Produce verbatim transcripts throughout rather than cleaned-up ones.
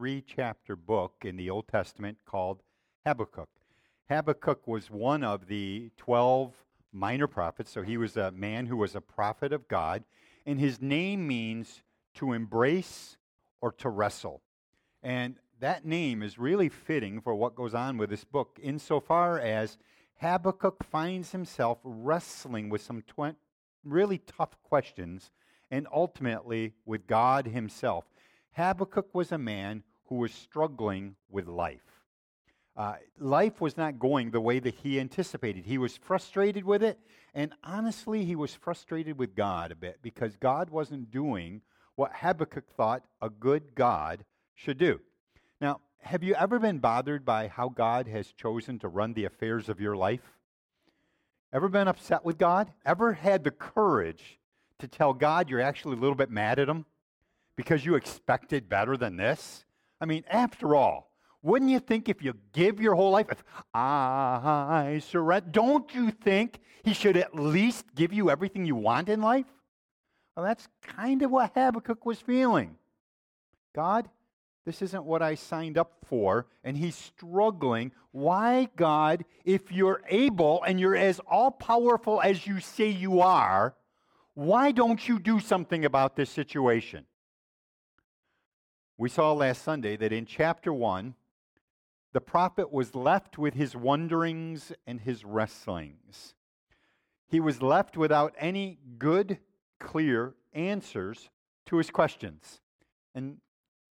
three-chapter book in the Old Testament called Habakkuk. Habakkuk was one of the twelve minor prophets, so he was a man who was a prophet of God, and his name means to embrace or to wrestle. And that name is really fitting for what goes on with this book, insofar as Habakkuk finds himself wrestling with some tw- really tough questions, and ultimately with God himself. Habakkuk was a man who was struggling with life. Uh, life was not going the way that he anticipated. He was frustrated with it, and honestly, he was frustrated with God a bit because God wasn't doing what Habakkuk thought a good God should do. Now, have you ever been bothered by how God has chosen to run the affairs of your life? Ever been upset with God? Ever had the courage to tell God you're actually a little bit mad at him because you expected better than this? I mean, after all, wouldn't you think if you give your whole life, if I surrender, don't you think he should at least give you everything you want in life? Well, that's kind of what Habakkuk was feeling. God, this isn't what I signed up for, and he's struggling. Why, God, if you're able and you're as all-powerful as you say you are, why don't you do something about this situation? We saw last Sunday that in chapter one, the prophet was left with his wonderings and his wrestlings. He was left without any good, clear answers to his questions. And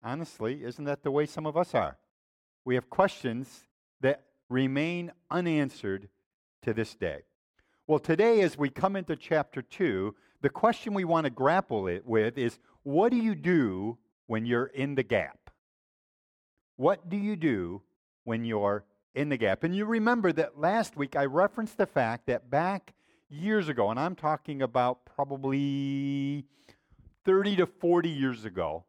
honestly, isn't that the way some of us are? We have questions that remain unanswered to this day. Well, today as we come into chapter two, the question we want to grapple it with is, what do you do when you're in the gap? What do you do when you're in the gap? And you remember that last week I referenced the fact that back years ago, and I'm talking about probably thirty to forty years ago,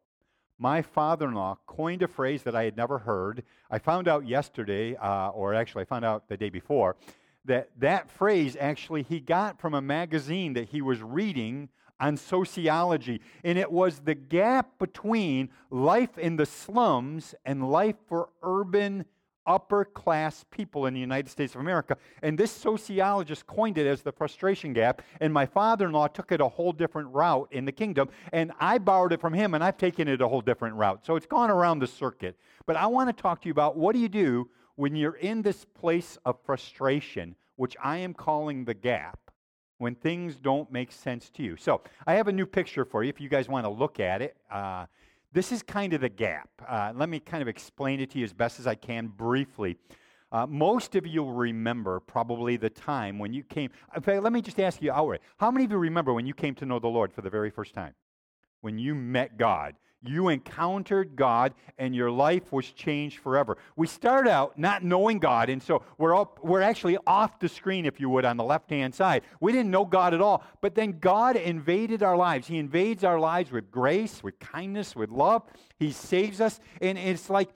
my father-in-law coined a phrase that I had never heard. I found out yesterday, uh, or actually I found out the day before, that that phrase actually he got from a magazine that he was reading on sociology, and it was the gap between life in the slums and life for urban upper-class people in the United States of America. And this sociologist coined it as the frustration gap, and my father-in-law took it a whole different route in the kingdom, and I borrowed it from him, and I've taken it a whole different route. So it's gone around the circuit. But I want to talk to you about what do you do when you're in this place of frustration, which I am calling the gap, when things don't make sense to you. So I have a new picture for you if you guys want to look at it. Uh, this is kind of the gap. Uh, let me kind of explain it to you as best as I can briefly. Uh, most of you will remember probably the time when you came. In fact, let me just ask you outright. How many of you remember when you came to know the Lord for the very first time? When you met God. You encountered God, and your life was changed forever. We start out not knowing God, and so we're up, we're actually off the screen, if you would, on the left-hand side. We didn't know God at all, but then God invaded our lives. He invades our lives with grace, with kindness, with love. He saves us, and it's like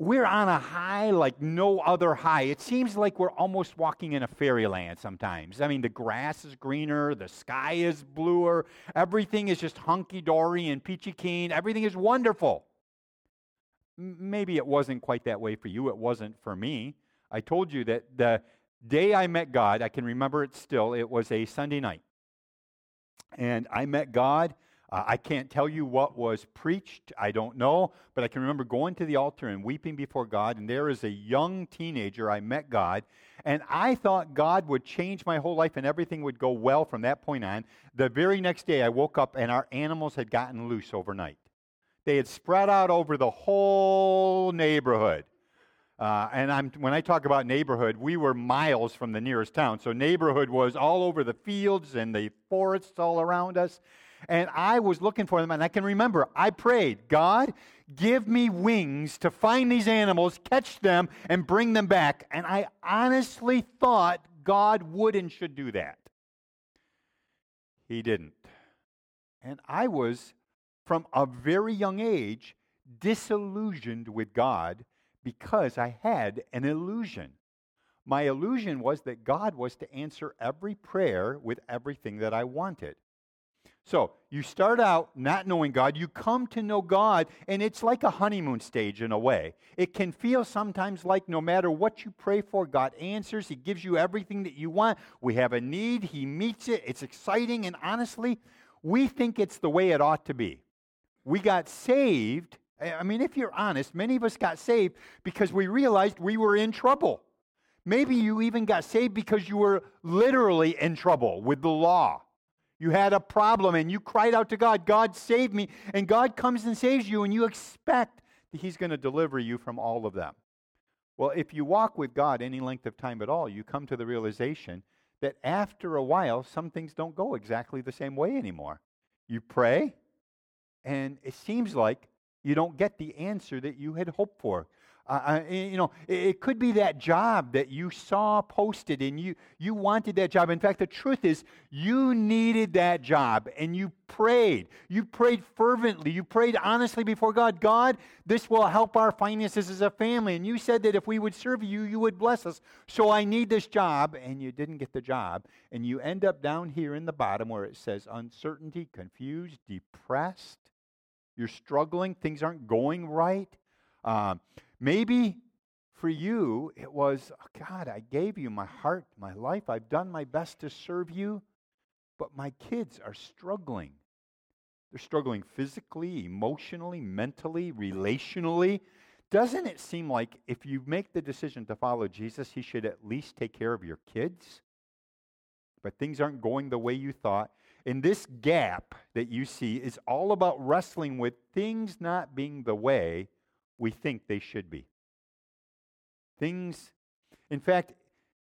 we're on a high like no other high. It seems like we're almost walking in a fairyland sometimes. I mean, the grass is greener, the sky is bluer, everything is just hunky-dory and peachy-keen. Everything is wonderful. Maybe it wasn't quite that way for you. It wasn't for me. I told you that the day I met God, I can remember it still, it was a Sunday night. And I met God. Uh, I can't tell you what was preached, I don't know, but I can remember going to the altar and weeping before God, and there as a young teenager, I met God, and I thought God would change my whole life and everything would go well from that point on. The very next day, I woke up and our animals had gotten loose overnight. They had spread out over the whole neighborhood. Uh, and I'm, when I talk about neighborhood, we were miles from the nearest town, so neighborhood was all over the fields and the forests all around us. And I was looking for them, and I can remember, I prayed, God, give me wings to find these animals, catch them, and bring them back. And I honestly thought God would and should do that. He didn't. And I was, from a very young age, disillusioned with God because I had an illusion. My illusion was that God was to answer every prayer with everything that I wanted. So you start out not knowing God, you come to know God, and it's like a honeymoon stage in a way. It can feel sometimes like no matter what you pray for, God answers. He gives you everything that you want. We have a need. He meets it. It's exciting, and honestly, we think it's the way it ought to be. We got saved. I mean, if you're honest, many of us got saved because we realized we were in trouble. Maybe you even got saved because you were literally in trouble with the law. You had a problem and you cried out to God, God save me. And God comes and saves you and you expect that he's going to deliver you from all of that. Well, if you walk with God any length of time at all, you come to the realization that after a while, some things don't go exactly the same way anymore. You pray and it seems like you don't get the answer that you had hoped for. Uh, you know, it could be that job that you saw posted and you, you wanted that job. In fact, the truth is you needed that job and you prayed. You prayed fervently. You prayed honestly before God. God, this will help our finances as a family. And you said that if we would serve you, you would bless us. So I need this job. And you didn't get the job. And you end up down here in the bottom where it says uncertainty, confused, depressed. You're struggling. Things aren't going right. Um, Maybe for you, it was, oh God, I gave you my heart, my life. I've done my best to serve you, but my kids are struggling. They're struggling physically, emotionally, mentally, relationally. Doesn't it seem like if you make the decision to follow Jesus, he should at least take care of your kids? But things aren't going the way you thought. And this gap that you see is all about wrestling with things not being the way we think they should be. Things, in fact,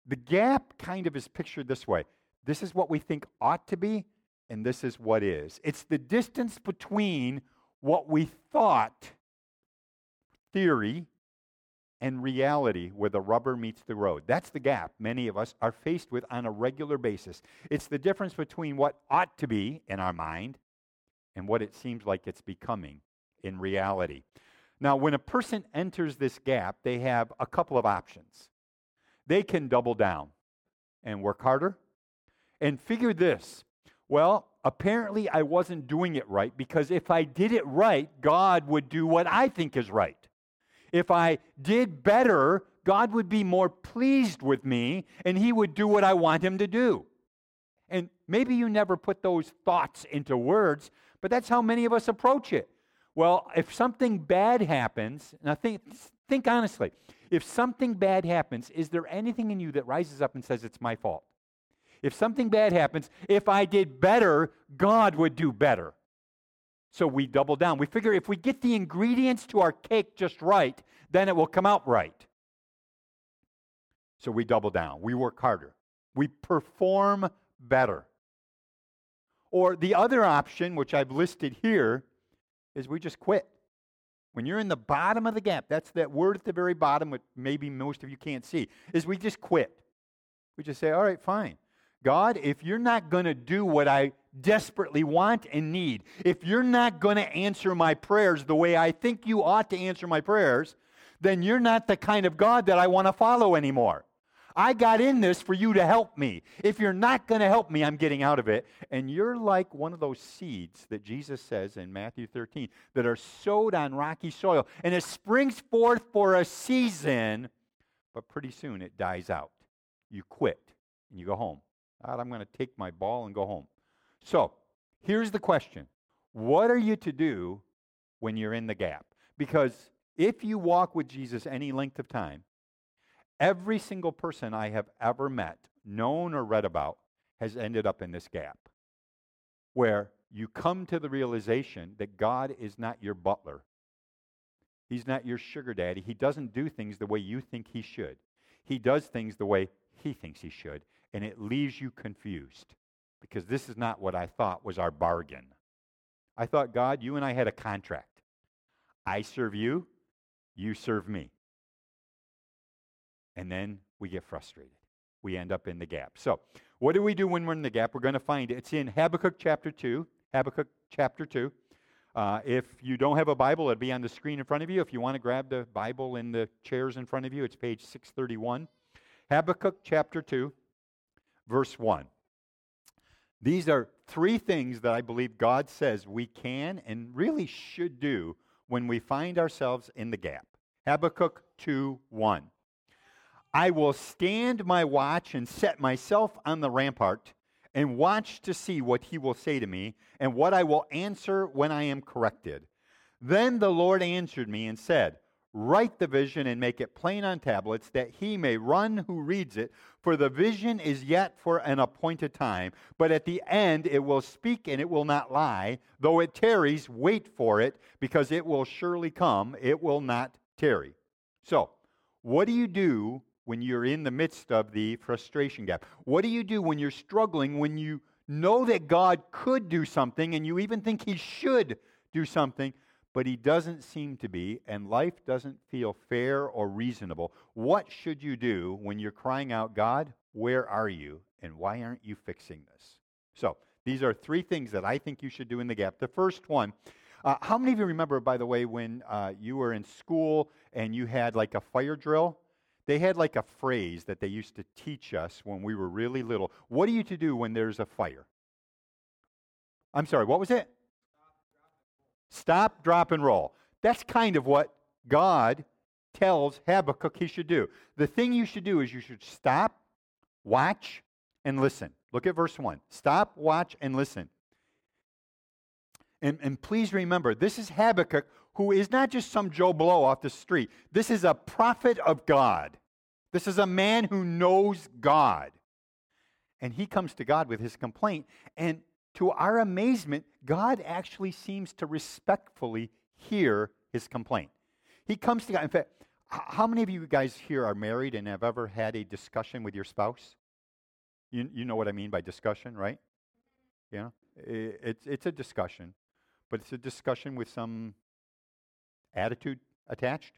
the gap kind of is pictured this way. This is what we think ought to be, and this is what is. It's the distance between what we thought, theory, and reality where the rubber meets the road. That's the gap many of us are faced with on a regular basis. It's the difference between what ought to be in our mind and what it seems like it's becoming in reality. Now, when a person enters this gap, they have a couple of options. They can double down and work harder and figure this. Well, apparently I wasn't doing it right because if I did it right, God would do what I think is right. If I did better, God would be more pleased with me and he would do what I want him to do. And maybe you never put those thoughts into words, but that's how many of us approach it. Well, if something bad happens, now think, think honestly, if something bad happens, is there anything in you that rises up and says it's my fault? If something bad happens, if I did better, God would do better. So we double down. We figure if we get the ingredients to our cake just right, then it will come out right. So we double down. We work harder. We perform better. Or the other option, which I've listed here, is we just quit. When you're in the bottom of the gap, that's that word at the very bottom, which maybe most of you can't see, is we just quit. We just say, all right, fine. God, if you're not going to do what I desperately want and need, if you're not going to answer my prayers the way I think you ought to answer my prayers, then you're not the kind of God that I want to follow anymore. I got in this for you to help me. If you're not going to help me, I'm getting out of it. And you're like one of those seeds that Jesus says in Matthew thirteen that are sowed on rocky soil. And it springs forth for a season, but pretty soon it dies out. You quit and you go home. God, I'm going to take my ball and go home. So here's the question. What are you to do when you're in the gap? Because if you walk with Jesus any length of time, every single person I have ever met, known or read about, has ended up in this gap where you come to the realization that God is not your butler. He's not your sugar daddy. He doesn't do things the way you think he should. He does things the way he thinks he should, and it leaves you confused because this is not what I thought was our bargain. I thought, God, you and I had a contract. I serve you, you serve me. And then we get frustrated. We end up in the gap. So what do we do when we're in the gap? We're going to find it. It's in Habakkuk chapter two. Habakkuk chapter two. Uh, if you don't have a Bible, it'll be on the screen in front of you. If you want to grab the Bible in the chairs in front of you, it's page six thirty-one. Habakkuk chapter two, verse one. These are three things that I believe God says we can and really should do when we find ourselves in the gap. Habakkuk two one. I will stand my watch and set myself on the rampart and watch to see what he will say to me and what I will answer when I am corrected. Then the Lord answered me and said, write the vision and make it plain on tablets that he may run who reads it, for the vision is yet for an appointed time. But at the end it will speak and it will not lie. Though it tarries, wait for it, because it will surely come. It will not tarry. So, what do you do when you're in the midst of the frustration gap? What do you do when you're struggling, when you know that God could do something and you even think he should do something, but he doesn't seem to be, and life doesn't feel fair or reasonable? What should you do when you're crying out, God, where are you, and why aren't you fixing this? So, these are three things that I think you should do in the gap. The first one, uh, how many of you remember, by the way, when uh, you were in school and you had like a fire drill? They had like a phrase that they used to teach us when we were really little. What are you to do when there's a fire? I'm sorry, what was it? Stop, drop, and roll. That's kind of what God tells Habakkuk he should do. The thing you should do is you should stop, watch, and listen. Look at verse one. Stop, watch, and listen. And, and please remember, this is Habakkuk, who is not just some Joe Blow off the street. This is a prophet of God. This is a man who knows God. And he comes to God with his complaint, and to our amazement, God actually seems to respectfully hear his complaint. He comes to God. In fact, how many of you guys here are married and have ever had a discussion with your spouse? You, you know what I mean by discussion, right? Yeah, it, it's, it's a discussion, but it's a discussion with some attitude attached.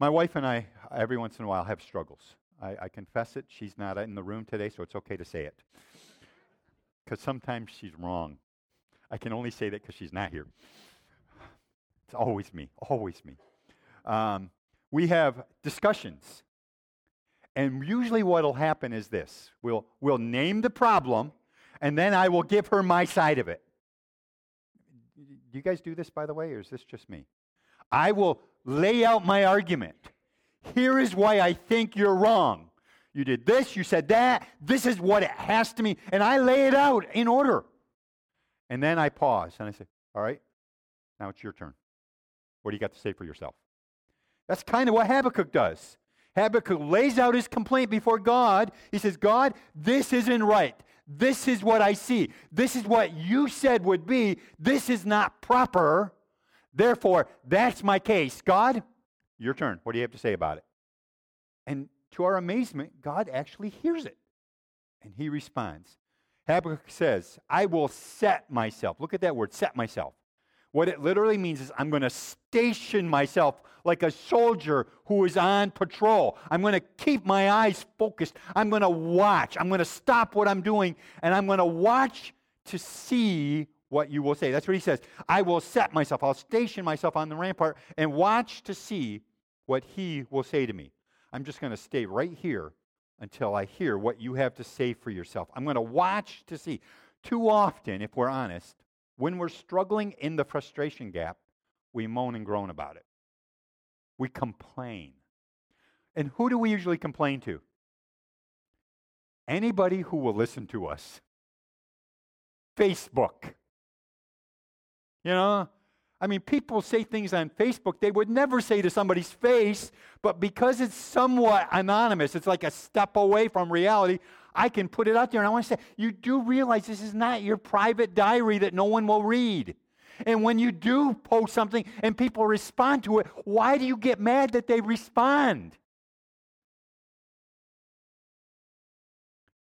My wife and I, every once in a while, have struggles. I, I confess it. She's not in the room today, so it's okay to say it, because sometimes she's wrong. I can only say that because she's not here. It's always me, always me. Um, we have discussions, and usually what will happen is this. We'll, we'll name the problem, and then I will give her my side of it. Do you guys do this, by the way, or is this just me? I will lay out my argument. Here is why I think you're wrong. You did this, you said that, this is what it has to mean, and I lay it out in order. And then I pause, and I say, all right, now it's your turn. What do you got to say for yourself? That's kind of what Habakkuk does. Habakkuk lays out his complaint before God. He says, God, this isn't right. This is what I see. This is what you said would be. This is not proper. Therefore, that's my case. God, your turn. What do you have to say about it? And to our amazement, God actually hears it, and he responds. Habakkuk says, I will set myself. Look at that word, set myself. What it literally means is I'm going to station myself like a soldier who is on patrol. I'm going to keep my eyes focused. I'm going to watch. I'm going to stop what I'm doing, and I'm going to watch to see what you will say. That's what he says. I will set myself. I'll station myself on the rampart and watch to see what he will say to me. I'm just going to stay right here until I hear what you have to say for yourself. I'm going to watch to see. Too often, if we're honest, when we're struggling in the frustration gap, we moan and groan about it. We complain. And who do we usually complain to? Anybody who will listen to us. Facebook. You know? I mean, people say things on Facebook they would never say to somebody's face, but because it's somewhat anonymous, it's like a step away from reality, I can put it out there. And I want to say, you do realize this is not your private diary that no one will read. And when you do post something and people respond to it, why do you get mad that they respond?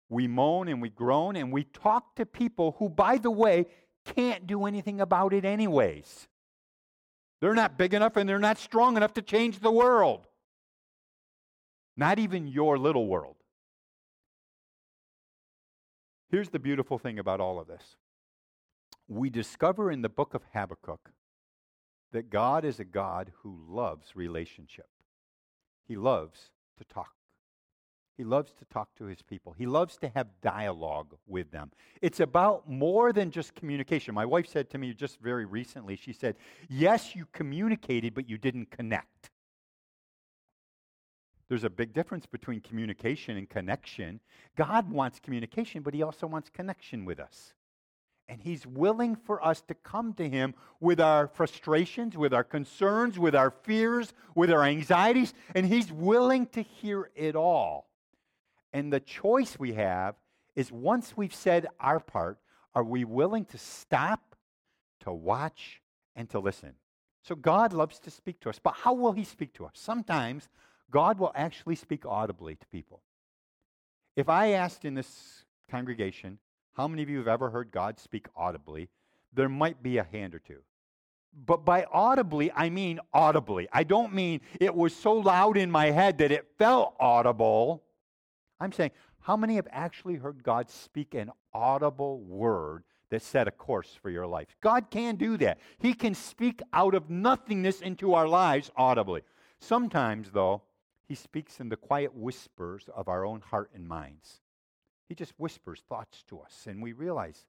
We moan and we groan and we talk to people who, by the way, can't do anything about it anyways. They're not big enough and they're not strong enough to change the world. Not even your little world. Here's the beautiful thing about all of this. We discover in the book of Habakkuk that God is a God who loves relationship. He loves to talk. He loves to talk to his people. He loves to have dialogue with them. It's about more than just communication. My wife said to me just very recently, she said, yes, you communicated, but you didn't connect. There's a big difference between communication and connection. God wants communication, but he also wants connection with us. And he's willing for us to come to him with our frustrations, with our concerns, with our fears, with our anxieties. And he's willing to hear it all. And the choice we have is, once we've said our part, are we willing to stop, to watch, and to listen? So God loves to speak to us. But how will he speak to us? Sometimes God will actually speak audibly to people. If I asked in this congregation, how many of you have ever heard God speak audibly? There might be a hand or two. But by audibly, I mean audibly. I don't mean it was so loud in my head that it felt audible. I'm saying, how many have actually heard God speak an audible word that set a course for your life? God can do that. He can speak out of nothingness into our lives audibly. Sometimes, though, he speaks in the quiet whispers of our own heart and minds. He just whispers thoughts to us, and we realize,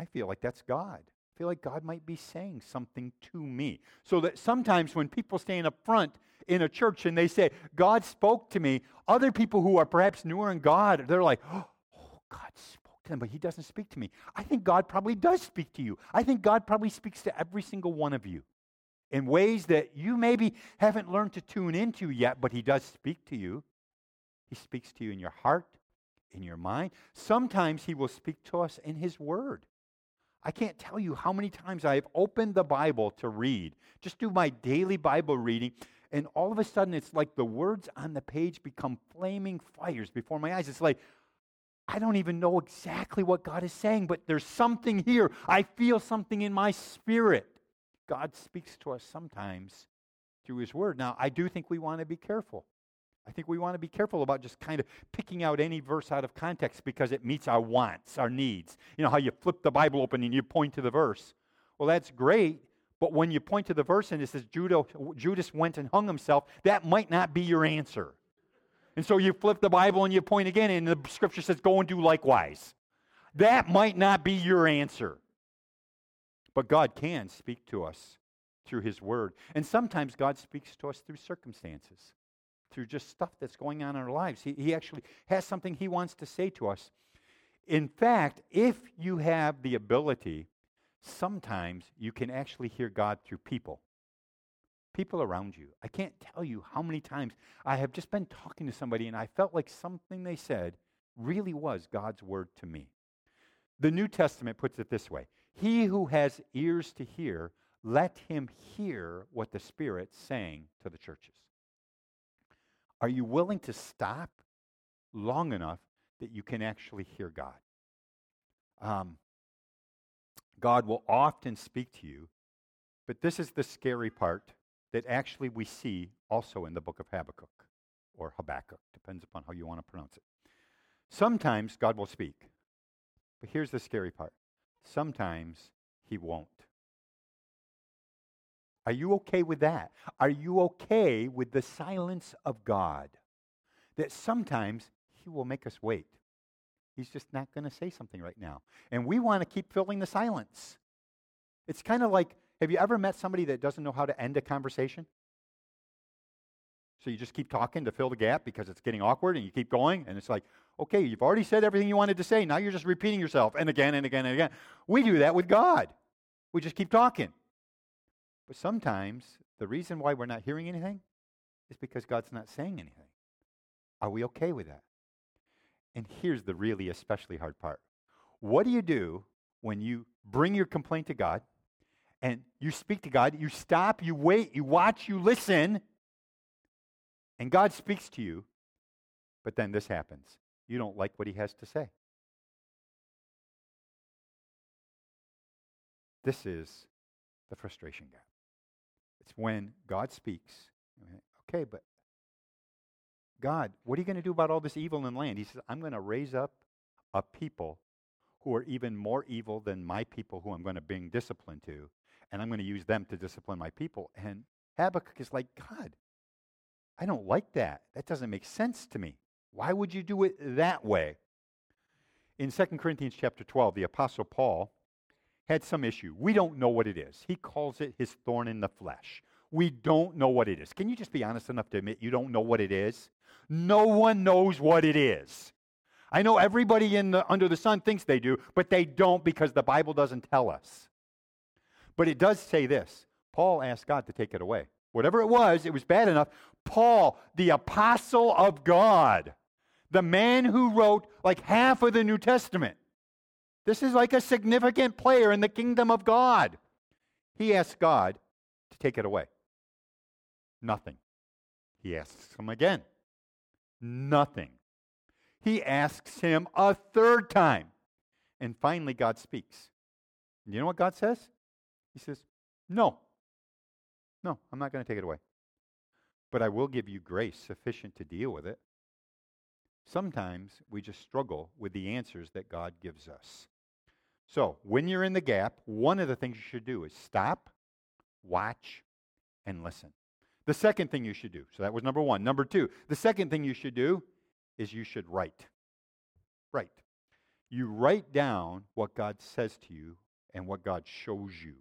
I feel like that's God. I feel like God might be saying something to me. So that sometimes when people stand up front in a church and they say, God spoke to me, other people who are perhaps newer in God, they're like, oh, God spoke to them, but he doesn't speak to me. I think God probably does speak to you. I think God probably speaks to every single one of you in ways that you maybe haven't learned to tune into yet, but he does speak to you. He speaks to you in your heart, in your mind. Sometimes he will speak to us in his word. I can't tell you how many times I have opened the Bible to read, just do my daily Bible reading, and all of a sudden it's like the words on the page become flaming fires before my eyes. It's like, I don't even know exactly what God is saying, but there's something here. I feel something in my spirit. God speaks to us sometimes through his word. Now, I do think we want to be careful. I think we want to be careful about just kind of picking out any verse out of context because it meets our wants, our needs. You know how you flip the Bible open and you point to the verse. Well, that's great, but when you point to the verse and it says Judas went and hung himself, that might not be your answer. And so you flip the Bible and you point again, and the scripture says, go and do likewise. That might not be your answer. But God can speak to us through his word. And sometimes God speaks to us through circumstances, through just stuff that's going on in our lives. He, he actually has something he wants to say to us. In fact, if you have the ability, sometimes you can actually hear God through people, people around you. I can't tell you how many times I have just been talking to somebody and I felt like something they said really was God's word to me. The New Testament puts it this way: he who has ears to hear, let him hear what the Spirit's saying to the churches. Are you willing to stop long enough that you can actually hear God? Um, God will often speak to you, but this is the scary part that actually we see also in the book of Habakkuk, or Habakkuk, depends upon how you want to pronounce it. Sometimes God will speak, but here's the scary part. Sometimes he won't. Are you okay with that? Are you okay with the silence of God? That sometimes he will make us wait. He's just not going to say something right now. And we want to keep filling the silence. It's kind of like, have you ever met somebody that doesn't know how to end a conversation? So you just keep talking to fill the gap because it's getting awkward, and you keep going, and it's like, okay, you've already said everything you wanted to say. Now you're just repeating yourself, and again and again and again. We do that with God. We just keep talking. But sometimes the reason why we're not hearing anything is because God's not saying anything. Are we okay with that? And here's the really especially hard part. What do you do when you bring your complaint to God and you speak to God, you stop, you wait, you watch, you listen, and God speaks to you, but then this happens. You don't like what he has to say. This is the frustration gap. It's when God speaks. Okay, but God, what are you going to do about all this evil in the land? He says, I'm going to raise up a people who are even more evil than my people who I'm going to bring discipline to, and I'm going to use them to discipline my people. And Habakkuk is like, God, I don't like that. That doesn't make sense to me. Why would you do it that way? In Second Corinthians chapter twelve, the Apostle Paul had some issue. We don't know what it is. He calls it his thorn in the flesh. We don't know what it is. Can you just be honest enough to admit you don't know what it is? No one knows what it is. I know everybody in the, under the sun thinks they do, but they don't, because the Bible doesn't tell us. But it does say this. Paul asked God to take it away. Whatever it was, it was bad enough. Paul, the apostle of God, the man who wrote like half of the New Testament. This is like a significant player in the kingdom of God. He asked God to take it away. Nothing. He asks him again. Nothing. He asks him a third time. And finally, God speaks. And you know what God says? He says, no. No, I'm not going to take it away. But I will give you grace sufficient to deal with it. Sometimes we just struggle with the answers that God gives us. So when you're in the gap, one of the things you should do is stop, watch, and listen. The second thing you should do, so that was number one. Number two, the second thing you should do is you should write. Write. You write down what God says to you and what God shows you.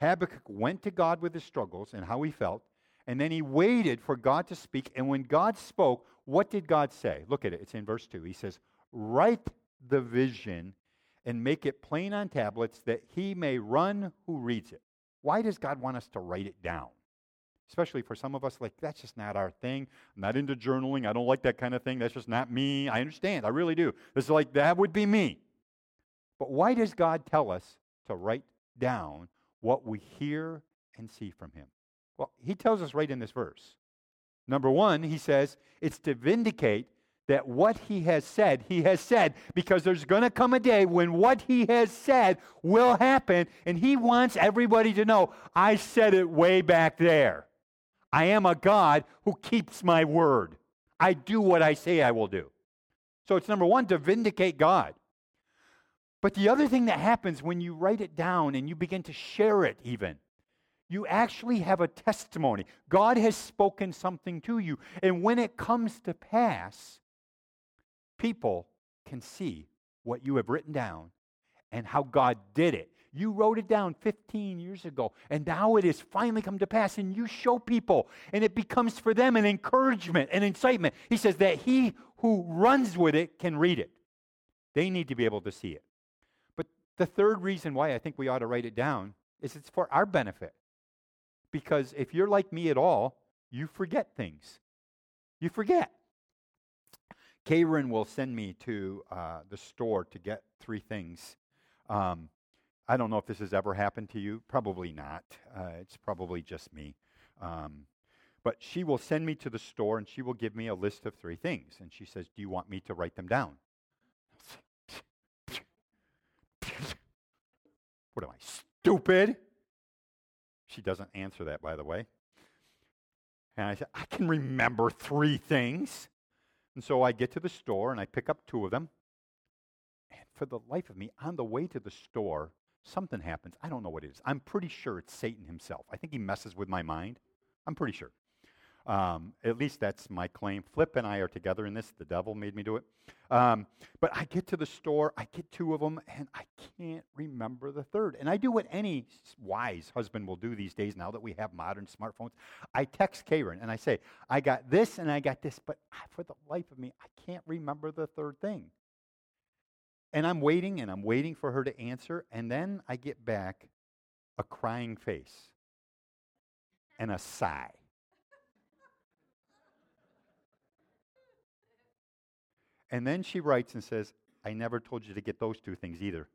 Habakkuk went to God with his struggles and how he felt, and then he waited for God to speak. And when God spoke, what did God say? Look at it. It's in verse two. He says, write the vision and make it plain on tablets that he may run who reads it. Why does God want us to write it down? Especially for some of us, like, that's just not our thing. I'm not into journaling. I don't like that kind of thing. That's just not me. I understand. I really do. It's like, that would be me. But why does God tell us to write down what we hear and see from him? Well, he tells us right in this verse. Number one, he says, it's to vindicate that what he has said, he has said, because there's going to come a day when what he has said will happen, and he wants everybody to know, I said it way back there. I am a God who keeps my word. I do what I say I will do. So it's number one, to vindicate God. But the other thing that happens when you write it down and you begin to share it even, you actually have a testimony. God has spoken something to you. And when it comes to pass, people can see what you have written down and how God did it. You wrote it down fifteen years ago, and now it has finally come to pass, and you show people, and it becomes for them an encouragement, an incitement. He says that he who runs with it can read it. They need to be able to see it. But the third reason why I think we ought to write it down is it's for our benefit. Because if you're like me at all, you forget things. You forget. Karen will send me to uh, the store to get three things. Um, I don't know if this has ever happened to you. Probably not. Uh, it's probably just me. Um, but she will send me to the store, and she will give me a list of three things. And she says, do you want me to write them down? What am I, stupid? She doesn't answer that, by the way. And I said, I can remember three things. And so I get to the store, and I pick up two of them. And for the life of me, on the way to the store, something happens. I don't know what it is. I'm pretty sure it's Satan himself. I think he messes with my mind. I'm pretty sure. Um, at least that's my claim. Flip and I are together in this. The devil made me do it. Um, but I get to the store. I get two of them, and I can't remember the third. And I do what any wise husband will do these days now that we have modern smartphones. I text Karen, and I say, I got this, and I got this, but I, for the life of me, I can't remember the third thing. And I'm waiting, and I'm waiting for her to answer, and then I get back a crying face and a sigh. And then she writes and says, I never told you to get those two things either.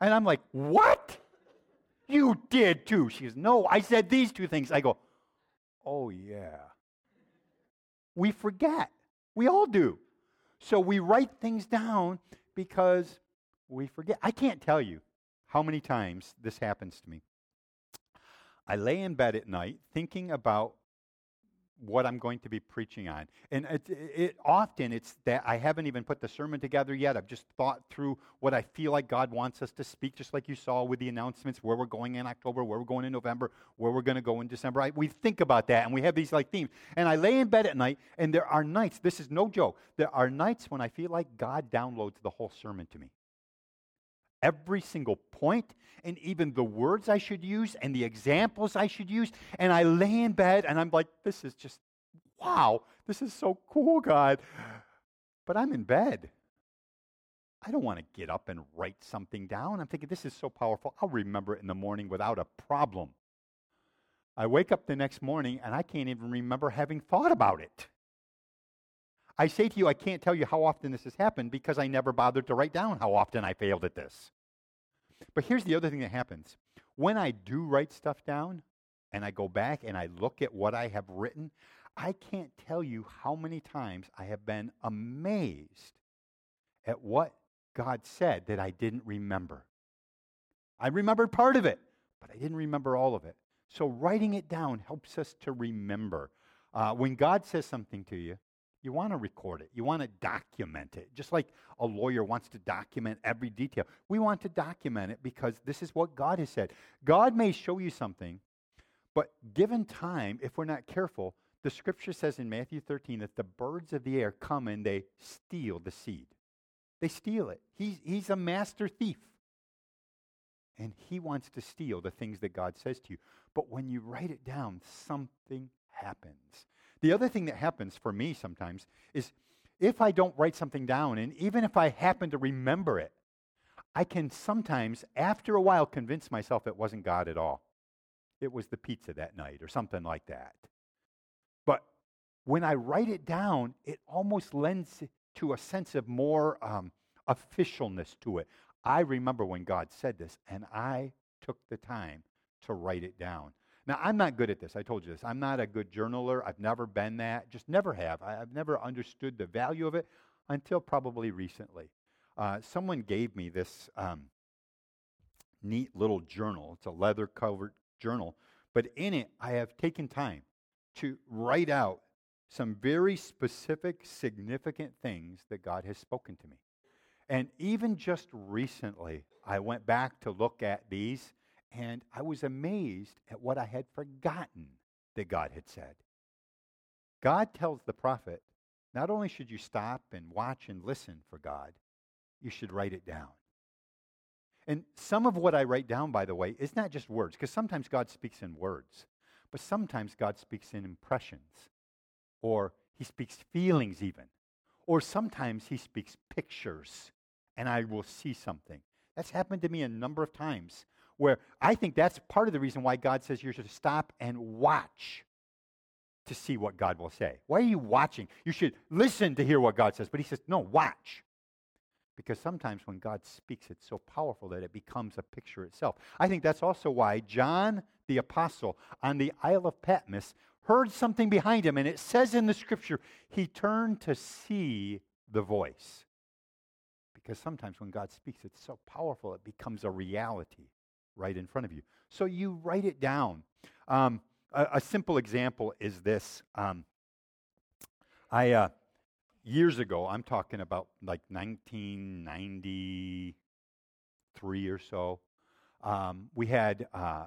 And I'm like, what? You did too. She goes, no, I said these two things. I go, oh yeah. We forget. We all do. So we write things down because we forget. I can't tell you how many times this happens to me. I lay in bed at night thinking about what I'm going to be preaching on. And it, it, often it's that I haven't even put the sermon together yet. I've just thought through what I feel like God wants us to speak, just like you saw with the announcements, where we're going in October, where we're going in November, where we're going to go in December. I, we think about that, and we have these like themes. And I lay in bed at night, and there are nights, this is no joke, there are nights when I feel like God downloads the whole sermon to me. Every single point, and even the words I should use and the examples I should use. And I lay in bed and I'm like, this is just, wow, this is so cool, God. But I'm in bed. I don't want to get up and write something down. I'm thinking, this is so powerful. I'll remember it in the morning without a problem. I wake up the next morning and I can't even remember having thought about it. I say to you, I can't tell you how often this has happened because I never bothered to write down how often I failed at this. But here's the other thing that happens. When I do write stuff down and I go back and I look at what I have written, I can't tell you how many times I have been amazed at what God said that I didn't remember. I remembered part of it, but I didn't remember all of it. So writing it down helps us to remember. Uh, when God says something to you, you want to record it. You want to document it. Just like a lawyer wants to document every detail. We want to document it because this is what God has said. God may show you something, but given time, if we're not careful, the scripture says in Matthew thirteen that the birds of the air come and they steal the seed. They steal it. He's, he's a master thief. And he wants to steal the things that God says to you. But when you write it down, something happens. The other thing that happens for me sometimes is if I don't write something down, and even if I happen to remember it, I can sometimes, after a while, convince myself it wasn't God at all. It was the pizza that night or something like that. But when I write it down, it almost lends to a sense of more um, officialness to it. I remember when God said this, and I took the time to write it down. Now, I'm not good at this. I told you this. I'm not a good journaler. I've never been that. Just never have. I, I've never understood the value of it until probably recently. Uh, someone gave me this um, neat little journal. It's a leather-covered journal. But in it, I have taken time to write out some very specific, significant things that God has spoken to me. And even just recently, I went back to look at these, and I was amazed at what I had forgotten that God had said. God tells the prophet, not only should you stop and watch and listen for God, you should write it down. And some of what I write down, by the way, is not just words, because sometimes God speaks in words, but sometimes God speaks in impressions, or he speaks feelings even, or sometimes he speaks pictures, and I will see something. That's happened to me a number of times, where I think that's part of the reason why God says you should stop and watch to see what God will say. Why are you watching? You should listen to hear what God says. But he says, no, watch. Because sometimes when God speaks, it's so powerful that it becomes a picture itself. I think that's also why John the Apostle on the Isle of Patmos heard something behind him. And it says in the scripture, he turned to see the voice. Because sometimes when God speaks, it's so powerful it becomes a reality right in front of you. So you write it down. Um, a, a simple example is this. Um, I uh, years ago, I'm talking about like nineteen ninety-three or so, um, we had, uh,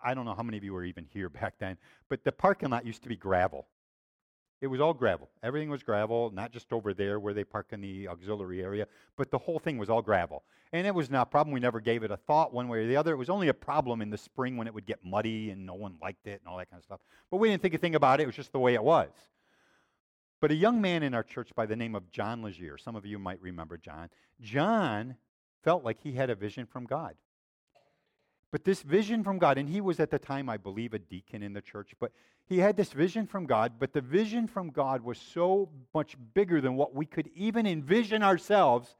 I don't know how many of you were even here back then, but the parking lot used to be gravel. It was all gravel. Everything was gravel, not just over there where they park in the auxiliary area, but the whole thing was all gravel. And it was not a problem. We never gave it a thought one way or the other. It was only a problem in the spring when it would get muddy and no one liked it and all that kind of stuff. But we didn't think a thing about it. It was just the way it was. But a young man in our church by the name of John Legere, some of you might remember John, John felt like he had a vision from God. But this vision from God, and he was at the time, I believe, a deacon in the church, but he had this vision from God, but the vision from God was so much bigger than what we could even envision ourselves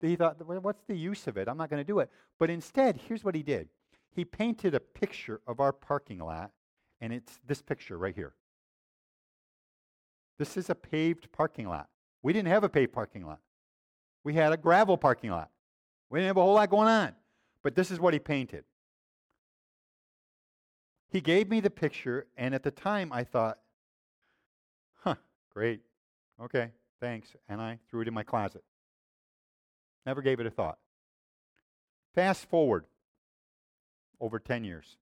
that he thought, well, what's the use of it? I'm not going to do it. But instead, here's what he did. He painted a picture of our parking lot, and it's this picture right here. This is a paved parking lot. We didn't have a paved parking lot. We had a gravel parking lot. We didn't have a whole lot going on. But this is what he painted. He gave me the picture, and at the time I thought, Great. Okay, thanks. And I threw it in my closet. Never gave it a thought. Fast forward over ten years.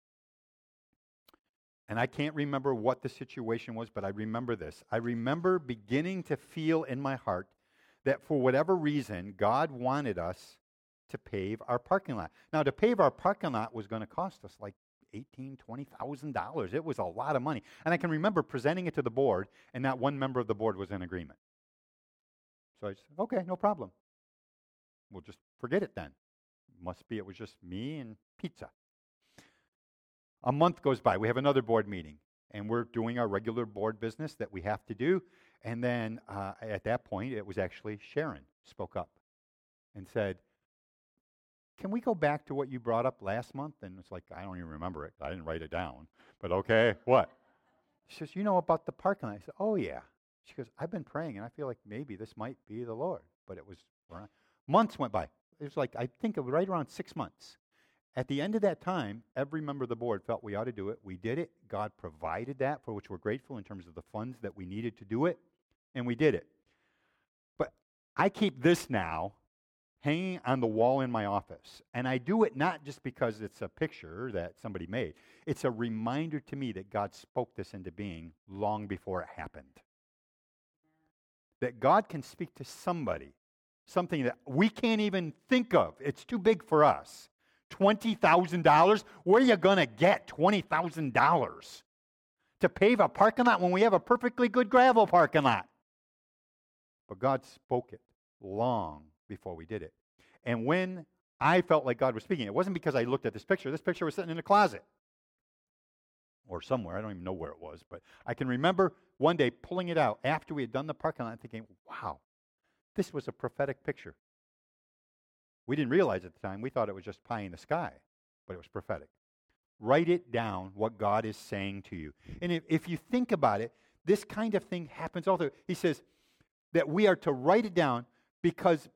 And I can't remember what the situation was, but I remember this. I remember beginning to feel in my heart that for whatever reason, God wanted us to pave our parking lot. Now, to pave our parking lot was going to cost us like eighteen thousand dollars, twenty thousand dollars. It was a lot of money. And I can remember presenting it to the board, and not one member of the board was in agreement. So I said, okay, no problem. We'll just forget it then. Must be it was just me and pizza. A month goes by. We have another board meeting, and we're doing our regular board business that we have to do. And then uh, at that point, it was actually Sharon spoke up and said, can we go back to what you brought up last month? And it's like, I don't even remember it. I didn't write it down. But okay, what? She says, you know about the parking lot. I said, oh, yeah. She goes, I've been praying, and I feel like maybe this might be the Lord. But it was, months went by. It was like, I think it was right around six months. At the end of that time, every member of the board felt we ought to do it. We did it. God provided that, for which we're grateful in terms of the funds that we needed to do it, and we did it. But I keep this now hanging on the wall in my office. And I do it not just because it's a picture that somebody made. It's a reminder to me that God spoke this into being long before it happened. That God can speak to somebody, something that we can't even think of. It's too big for us. twenty thousand dollars? Where are you going to get twenty thousand dollars to pave a parking lot when we have a perfectly good gravel parking lot? But God spoke it long before we did it. And when I felt like God was speaking, it wasn't because I looked at this picture. This picture was sitting in a closet or somewhere. I don't even know where it was, but I can remember one day pulling it out after we had done the parking lot and thinking, wow, this was a prophetic picture. We didn't realize at the time. We thought it was just pie in the sky, but it was prophetic. Write it down, what God is saying to you. And if, if you think about it, this kind of thing happens all through. He says that we are to write it down because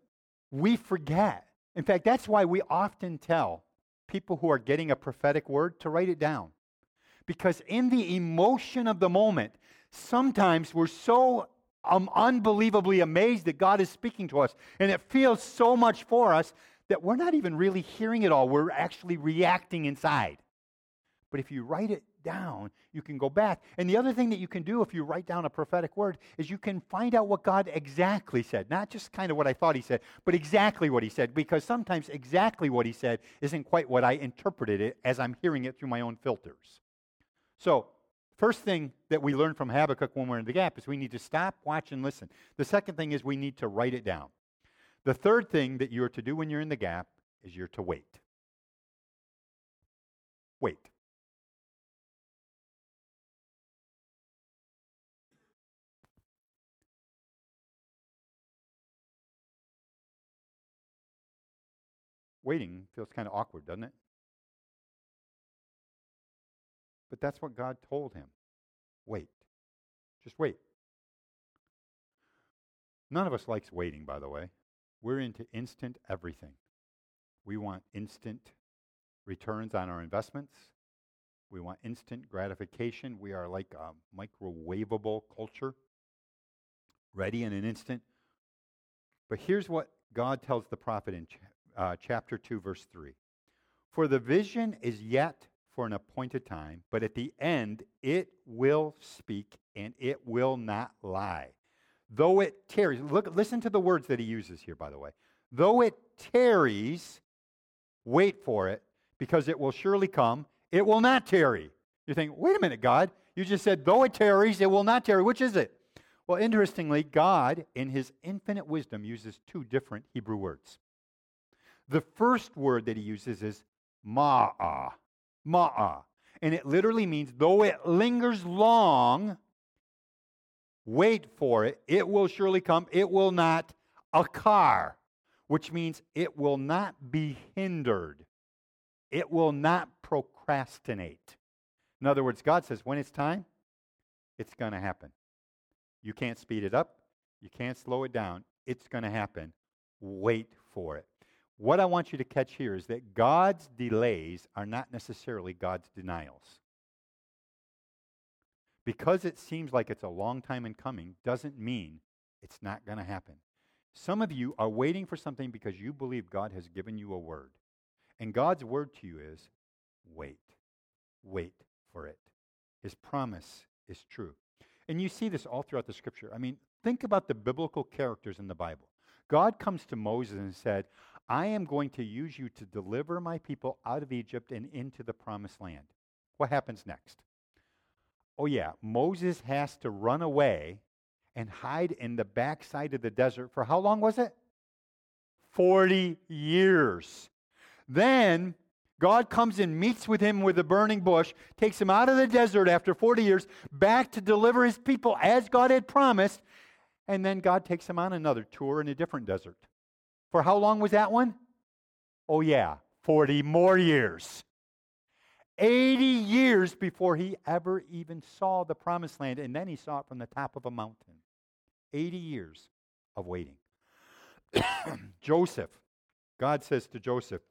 we forget. In fact, that's why we often tell people who are getting a prophetic word to write it down. Because in the emotion of the moment, sometimes we're so um, unbelievably amazed that God is speaking to us, and it feels so much for us that we're not even really hearing it all. We're actually reacting inside. But if you write it down, you can go back. And the other thing that you can do if you write down a prophetic word is you can find out what God exactly said, not just kind of what I thought he said, but exactly what he said, because sometimes exactly what he said isn't quite what I interpreted it as I'm hearing it through my own filters. So, first thing that we learn from Habakkuk when we're in the gap is we need to stop, watch, and listen. The second thing is we need to write it down. The third thing that you're to do when you're in the gap is you're to wait. Wait. Waiting feels kind of awkward, doesn't it? But that's what God told him. Wait. Just wait. None of us likes waiting, by the way. We're into instant everything. We want instant returns on our investments. We want instant gratification. We are like a microwavable culture, ready in an instant. But here's what God tells the prophet in chapter. Uh, chapter two, verse three. For the vision is yet for an appointed time, but at the end it will speak and it will not lie. Though it tarries, look, listen to the words that he uses here, by the way. Though it tarries, wait for it, because it will surely come. It will not tarry. You think, wait a minute, God. You just said, though it tarries, it will not tarry. Which is it? Well, interestingly, God, in his infinite wisdom, uses two different Hebrew words. The first word that he uses is ma'ah, ma'ah, and it literally means though it lingers long, wait for it, it will surely come, it will not akar, which means it will not be hindered, it will not procrastinate. In other words, God says when it's time, it's going to happen. You can't speed it up, you can't slow it down, it's going to happen. Wait for it. What I want you to catch here is that God's delays are not necessarily God's denials. because it seems like it's a long time in coming doesn't mean it's not going to happen. Some of you are waiting for something because you believe God has given you a word. And God's word to you is, wait. Wait for it. His promise is true. And you see this all throughout the Scripture. I mean, think about the biblical characters in the Bible. God comes to Moses and said, I am going to use you to deliver my people out of Egypt and into the promised land. What happens next? Oh yeah, Moses has to run away and hide in the backside of the desert for how long was it? forty years. Then God comes and meets with him with a burning bush, takes him out of the desert after forty years, back to deliver his people as God had promised, and then God takes him on another tour in a different desert. For how long was that one? Oh yeah, forty more years. eighty years before he ever even saw the promised land, and then he saw it from the top of a mountain. eighty years of waiting. Joseph, God says to Joseph,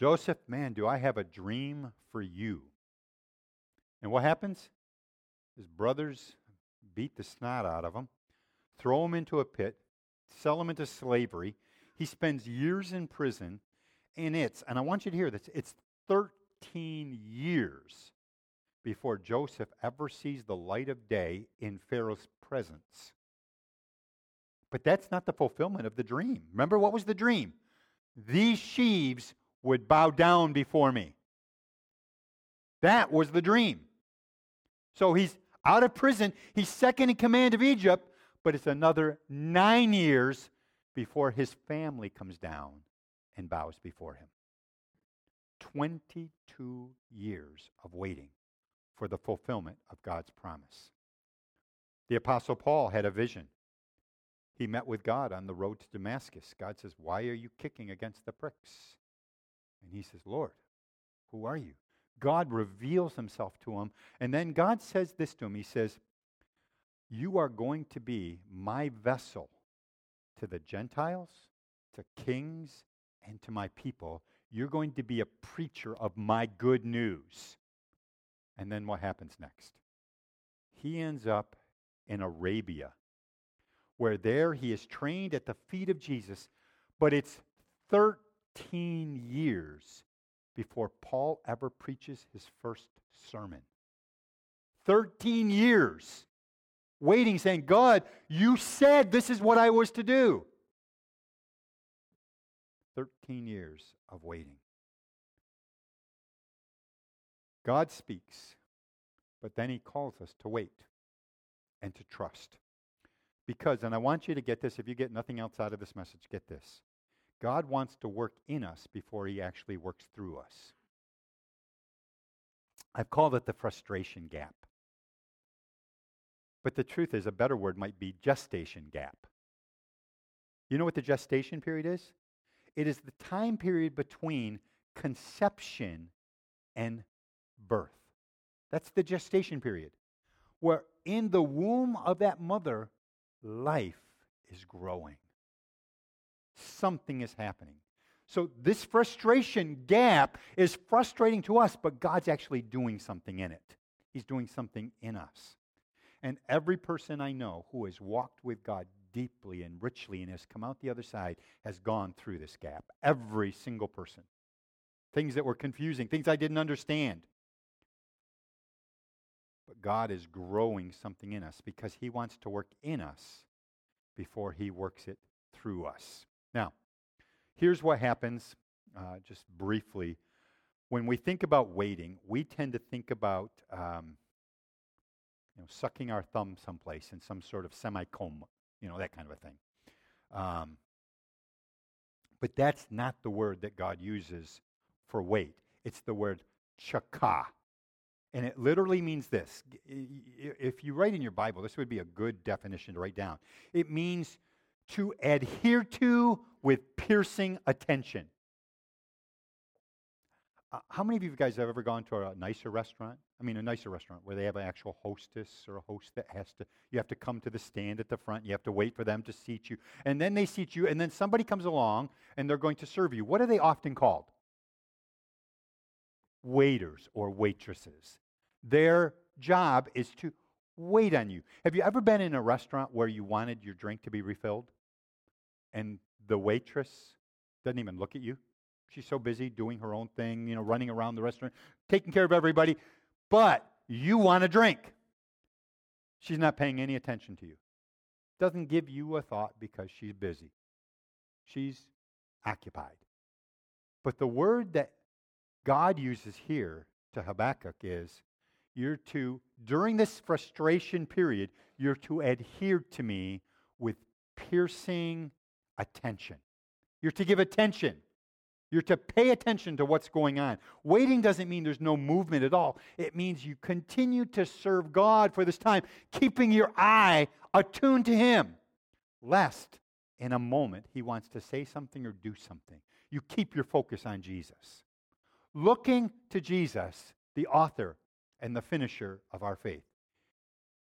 Joseph, man, do I have a dream for you? And what happens? His brothers beat the snot out of him, throw him into a pit, sell him into slavery. He spends years in prison, and it's, and I want you to hear this, it's thirteen years before Joseph ever sees the light of day in Pharaoh's presence. But that's not the fulfillment of the dream. Remember, what was the dream? These sheaves would bow down before me. That was the dream. So he's out of prison. He's second in command of Egypt, but it's another nine years before his family comes down and bows before him. twenty-two years of waiting for the fulfillment of God's promise. The Apostle Paul had a vision. He met with God on the road to Damascus. God says, why are you kicking against the pricks? And he says, Lord, who are you? God reveals himself to him. And then God says this to him. He says, you are going to be my vessel to the Gentiles, to kings, and to my people. You're going to be a preacher of my good news. And then what happens next? He ends up in Arabia, where there he is trained at the feet of Jesus, but it's thirteen years before Paul ever preaches his first sermon. thirteen years waiting, saying, God, you said this is what I was to do. thirteen years of waiting. God speaks, but then he calls us to wait and to trust. Because, and I want you to get this, if you get nothing else out of this message, get this. God wants to work in us before he actually works through us. I've called it the frustration gap. But the truth is, a better word might be gestation gap. You know what the gestation period is? It is the time period between conception and birth. That's the gestation period, where in the womb of that mother, life is growing. Something is happening. So this frustration gap is frustrating to us, but God's actually doing something in it. He's doing something in us. And every person I know who has walked with God deeply and richly and has come out the other side has gone through this gap. Every single person. Things that were confusing, things I didn't understand. But God is growing something in us because he wants to work in us before he works it through us. Now, here's what happens, uh, just briefly. When we think about waiting, we tend to think about um, you know, sucking our thumb someplace in some sort of semi-coma. You know, that kind of a thing. Um, but that's not the word that God uses for wait. It's the word chaka. And it literally means this. If you write in your Bible, this would be a good definition to write down. It means to adhere to with piercing attention. Uh, how many of you guys have ever gone to a nicer restaurant? I mean, a nicer restaurant where they have an actual hostess or a host that has to, you have to come to the stand at the front, you have to wait for them to seat you, and then they seat you, and then somebody comes along, and they're going to serve you. What are they often called? Waiters or waitresses. They're job is to wait on you. Have you ever been in a restaurant where you wanted your drink to be refilled and the waitress doesn't even look at you? She's so busy doing her own thing, you know, running around the restaurant, taking care of everybody, but you want a drink. She's not paying any attention to you. Doesn't give you a thought because she's busy. She's occupied. But the word that God uses here to Habakkuk is, you're to, during this frustration period, you're to adhere to me with piercing attention. You're to give attention. You're to pay attention to what's going on. Waiting doesn't mean there's no movement at all. It means you continue to serve God for this time, keeping your eye attuned to Him, lest in a moment He wants to say something or do something. You keep your focus on Jesus. Looking to Jesus, the author and the finisher of our faith.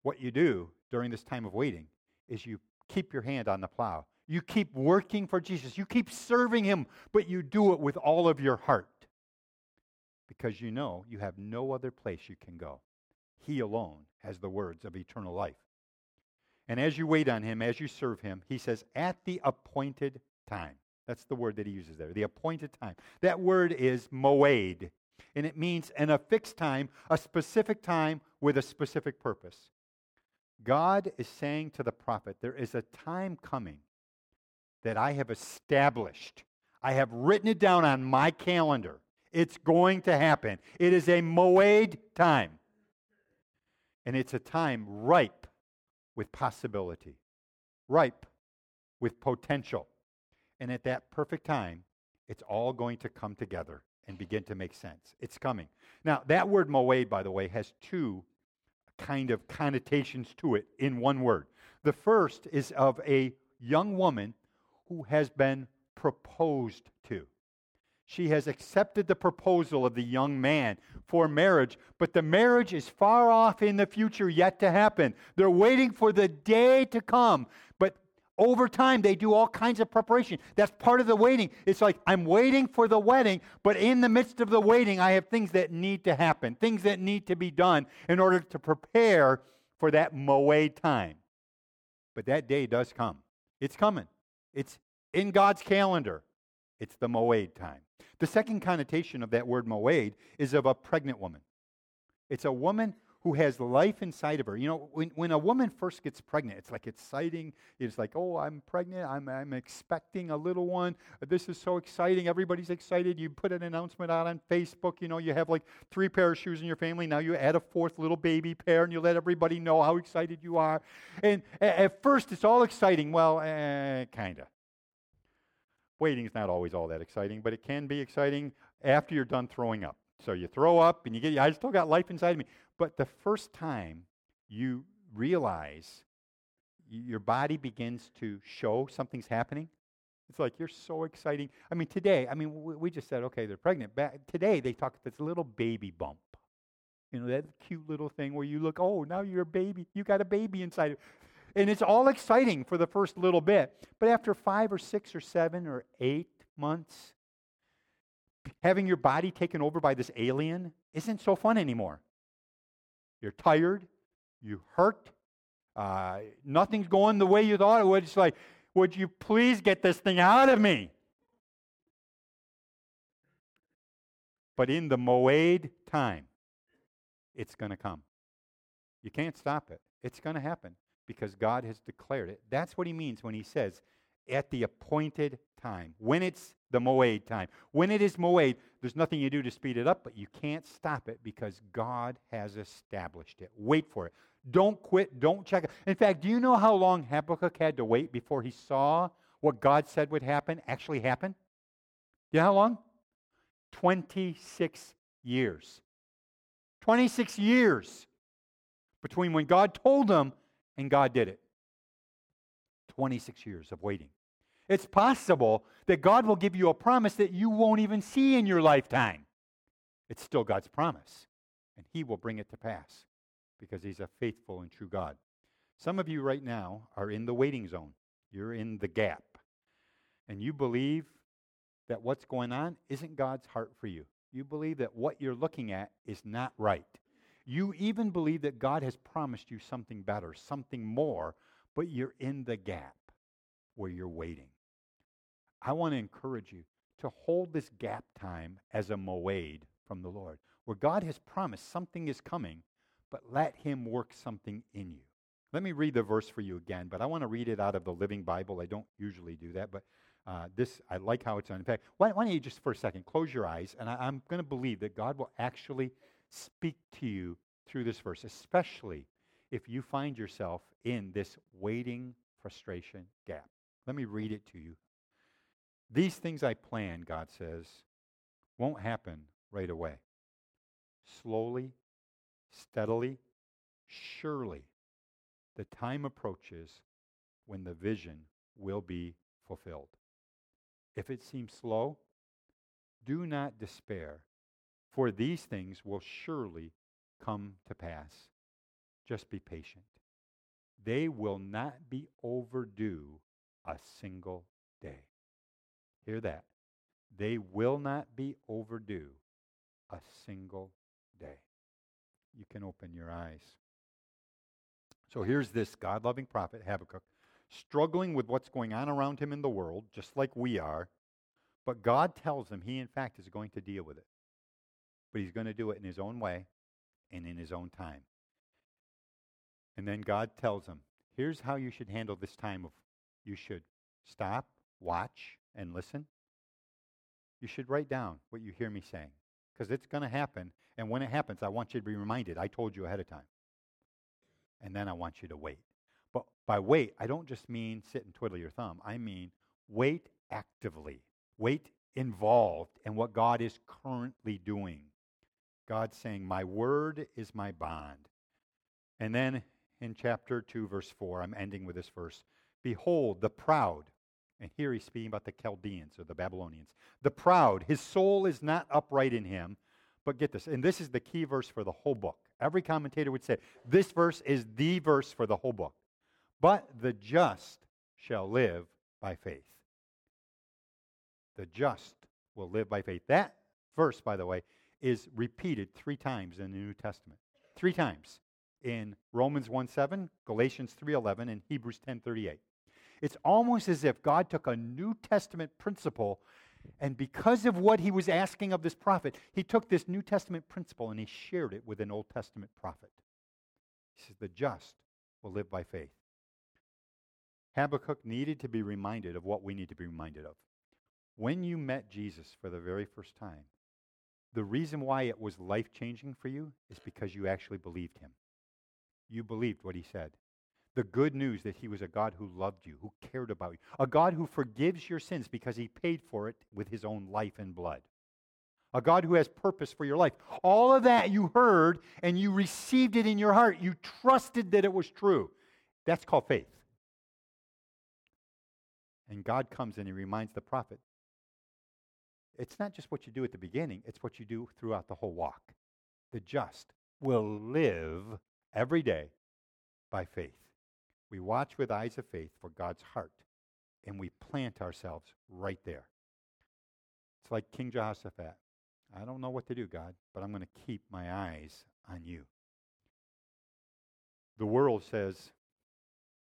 What you do during this time of waiting is you keep your hand on the plow. You keep working for Jesus. You keep serving Him, but you do it with all of your heart because you know you have no other place you can go. He alone has the words of eternal life. And as you wait on Him, as you serve Him, He says, at the appointed time. That's the word that He uses there, the appointed time. That word is moed, and it means an affixed time, a specific time with a specific purpose. God is saying to the prophet, there is a time coming that I have established. I have written it down on my calendar. It's going to happen. It is a moed time. And it's a time ripe with possibility, ripe with potential. And at that perfect time, it's all going to come together and begin to make sense. It's coming. Now, that word moed, by the way, has two kind of connotations to it in one word. The first is of a young woman who has been proposed to. She has accepted the proposal of the young man for marriage, but the marriage is far off in the future, yet to happen. They're waiting for the day to come, but over time they do all kinds of preparation. That's part of the waiting. It's like, I'm waiting for the wedding, but in the midst of the waiting, I have things that need to happen, things that need to be done in order to prepare for that moed time. But that day does come. It's coming. It's in God's calendar. It's the moed time. The second connotation of that word moed is of a pregnant woman. It's a woman who has life inside of her. You know, when, when a woman first gets pregnant, it's like exciting. It's like, oh, I'm pregnant. I'm, I'm expecting a little one. This is so exciting. Everybody's excited. You put an announcement out on Facebook. You know, you have like three pair of shoes in your family. Now you add a fourth little baby pair, and you let everybody know how excited you are. And at first, it's all exciting. Well, eh, kind of. Waiting is not always all that exciting, but it can be exciting after you're done throwing up. So you throw up and you get, I still got life inside of me. But the first time you realize your body begins to show something's happening, it's like, you're so exciting. I mean, today, I mean, we just said, okay, they're pregnant. Back today, they talk about this little baby bump. You know, that cute little thing where you look, oh, now you're a baby. You got a baby inside of you. And it's all exciting for the first little bit. But after five or six or seven or eight months, having your body taken over by this alien isn't so fun anymore. You're tired. You hurt. Uh, nothing's going the way you thought it would. It's like, would you please get this thing out of me? But in the moed time, it's going to come. You can't stop it. It's going to happen, because God has declared it. That's what He means when He says, at the appointed time, when it's the moed time. When it is moed, there's nothing you do to speed it up, but you can't stop it because God has established it. Wait for it. Don't quit. Don't check it. In fact, do you know how long Habakkuk had to wait before he saw what God said would happen actually happen? Do you know how long? twenty-six years. twenty-six years between when God told him and God did it. twenty-six years of waiting. It's possible that God will give you a promise that you won't even see in your lifetime. It's still God's promise, and He will bring it to pass because He's a faithful and true God. Some of you right now are in the waiting zone. You're in the gap, and you believe that what's going on isn't God's heart for you. You believe that what you're looking at is not right. You even believe that God has promised you something better, something more, but you're in the gap where you're waiting. I want to encourage you to hold this gap time as a moed from the Lord, where God has promised something is coming, but let him work something in you. Let me read the verse for you again, but I want to read it out of the Living Bible. I don't usually do that, but uh, this I like how it's unpacked. Why, why don't you just for a second close your eyes, and I, I'm going to believe that God will actually speak to you through this verse, especially if you find yourself in this waiting frustration gap. Let me read it to you. These things I plan, God says, won't happen right away. Slowly, steadily, surely, the time approaches when the vision will be fulfilled. If it seems slow, do not despair, for these things will surely come to pass. Just be patient. They will not be overdue a single day. Hear that. They will not be overdue a single day. You can open your eyes. So here's this God-loving prophet, Habakkuk, struggling with what's going on around him in the world, just like we are. But God tells him he, in fact, is going to deal with it. But he's going to do it in his own way and in his own time. And then God tells him, here's how you should handle this time of, you should stop, watch, and listen. You should write down what you hear me saying, because it's going to happen. And when it happens, I want you to be reminded, I told you ahead of time. And then I want you to wait. But by wait, I don't just mean sit and twiddle your thumb. I mean wait actively. Wait involved in what God is currently doing. God's saying, my word is my bond. And then in chapter two, verse four, I'm ending with this verse. Behold, the proud, and here he's speaking about the Chaldeans or the Babylonians. The proud, his soul is not upright in him. But get this, and this is the key verse for the whole book. Every commentator would say, this verse is the verse for the whole book. But the just shall live by faith. The just will live by faith. That verse, by the way, is repeated three times in the New Testament. Three times. In Romans one seven, Galatians three eleven, and Hebrews ten thirty-eight. It's almost as if God took a New Testament principle, and because of what he was asking of this prophet, he took this New Testament principle and he shared it with an Old Testament prophet. He says, the just will live by faith. Habakkuk needed to be reminded of what we need to be reminded of. When you met Jesus for the very first time, the reason why it was life-changing for you is because you actually believed him. You believed what he said. The good news that he was a God who loved you, who cared about you, a God who forgives your sins because he paid for it with his own life and blood, a God who has purpose for your life. All of that you heard and you received it in your heart. You trusted that it was true. That's called faith. And God comes and he reminds the prophet, it's not just what you do at the beginning, it's what you do throughout the whole walk. The just will live every day by faith. We watch with eyes of faith for God's heart, and we plant ourselves right there. It's like King Jehoshaphat. I don't know what to do, God, but I'm going to keep my eyes on you. The world says,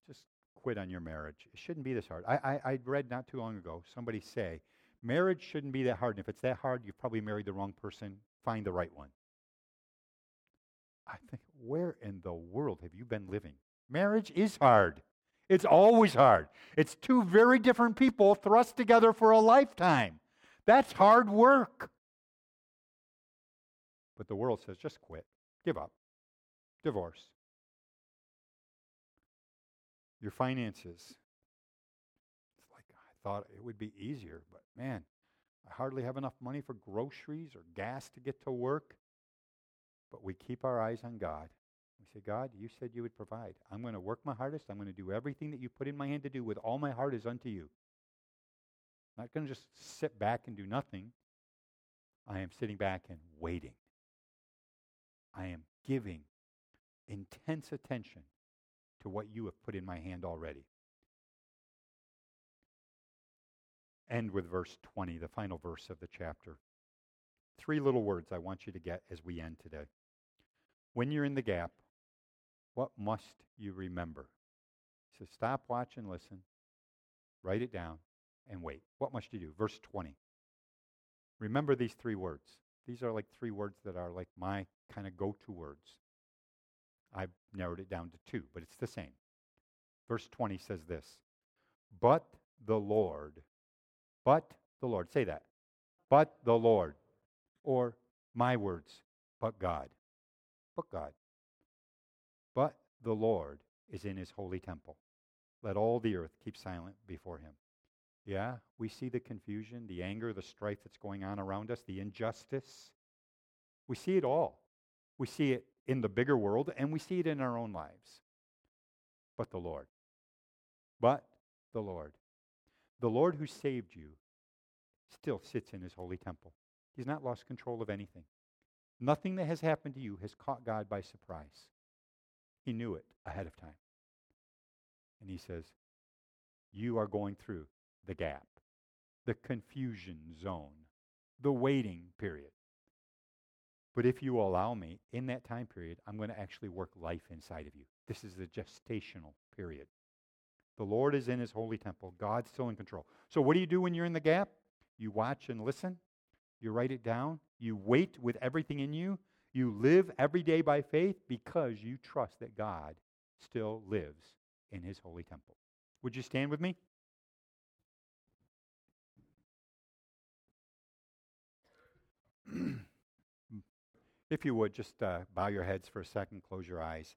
just quit on your marriage. It shouldn't be this hard. I, I, I read not too long ago somebody say, marriage shouldn't be that hard, and if it's that hard, you've probably married the wrong person. Find the right one. I think, where in the world have you been living? Marriage is hard. It's always hard. It's two very different people thrust together for a lifetime. That's hard work. But the world says, just quit. Give up. Divorce. Your finances. It's like, I thought it would be easier, but man, I hardly have enough money for groceries or gas to get to work. But we keep our eyes on God. We say, God, you said you would provide. I'm going to work my hardest. I'm going to do everything that you put in my hand to do with all my heart is unto you. I'm not going to just sit back and do nothing. I am sitting back and waiting. I am giving intense attention to what you have put in my hand already. End with verse twenty, the final verse of the chapter. Three little words I want you to get as we end today. when you're in the gap, what must you remember? So stop, watch, and listen. Write it down and wait. What must you do? Verse twenty. Remember these three words. These are like three words that are like my kind of go-to words. I've narrowed it down to two, but it's the same. Verse twenty says this, but the Lord, but the Lord, say that, but the Lord, or my words, but God, but God, but the Lord is in his holy temple. Let all the earth keep silent before him. Yeah, we see the confusion, the anger, the strife that's going on around us, the injustice. We see it all. We see it in the bigger world, and we see it in our own lives. But the Lord. But the Lord. The Lord who saved you still sits in his holy temple. He's not lost control of anything. Nothing that has happened to you has caught God by surprise. He knew it ahead of time. And he says, you are going through the gap, the confusion zone, the waiting period. But if you allow me, in that time period, I'm going to actually work life inside of you. This is the gestational period. The Lord is in his holy temple. God's still in control. So what do you do when you're in the gap? You watch and listen. You write it down. You wait with everything in you. You live every day by faith because you trust that God still lives in his holy temple. Would you stand with me? If you would, just uh, bow your heads for a second, close your eyes.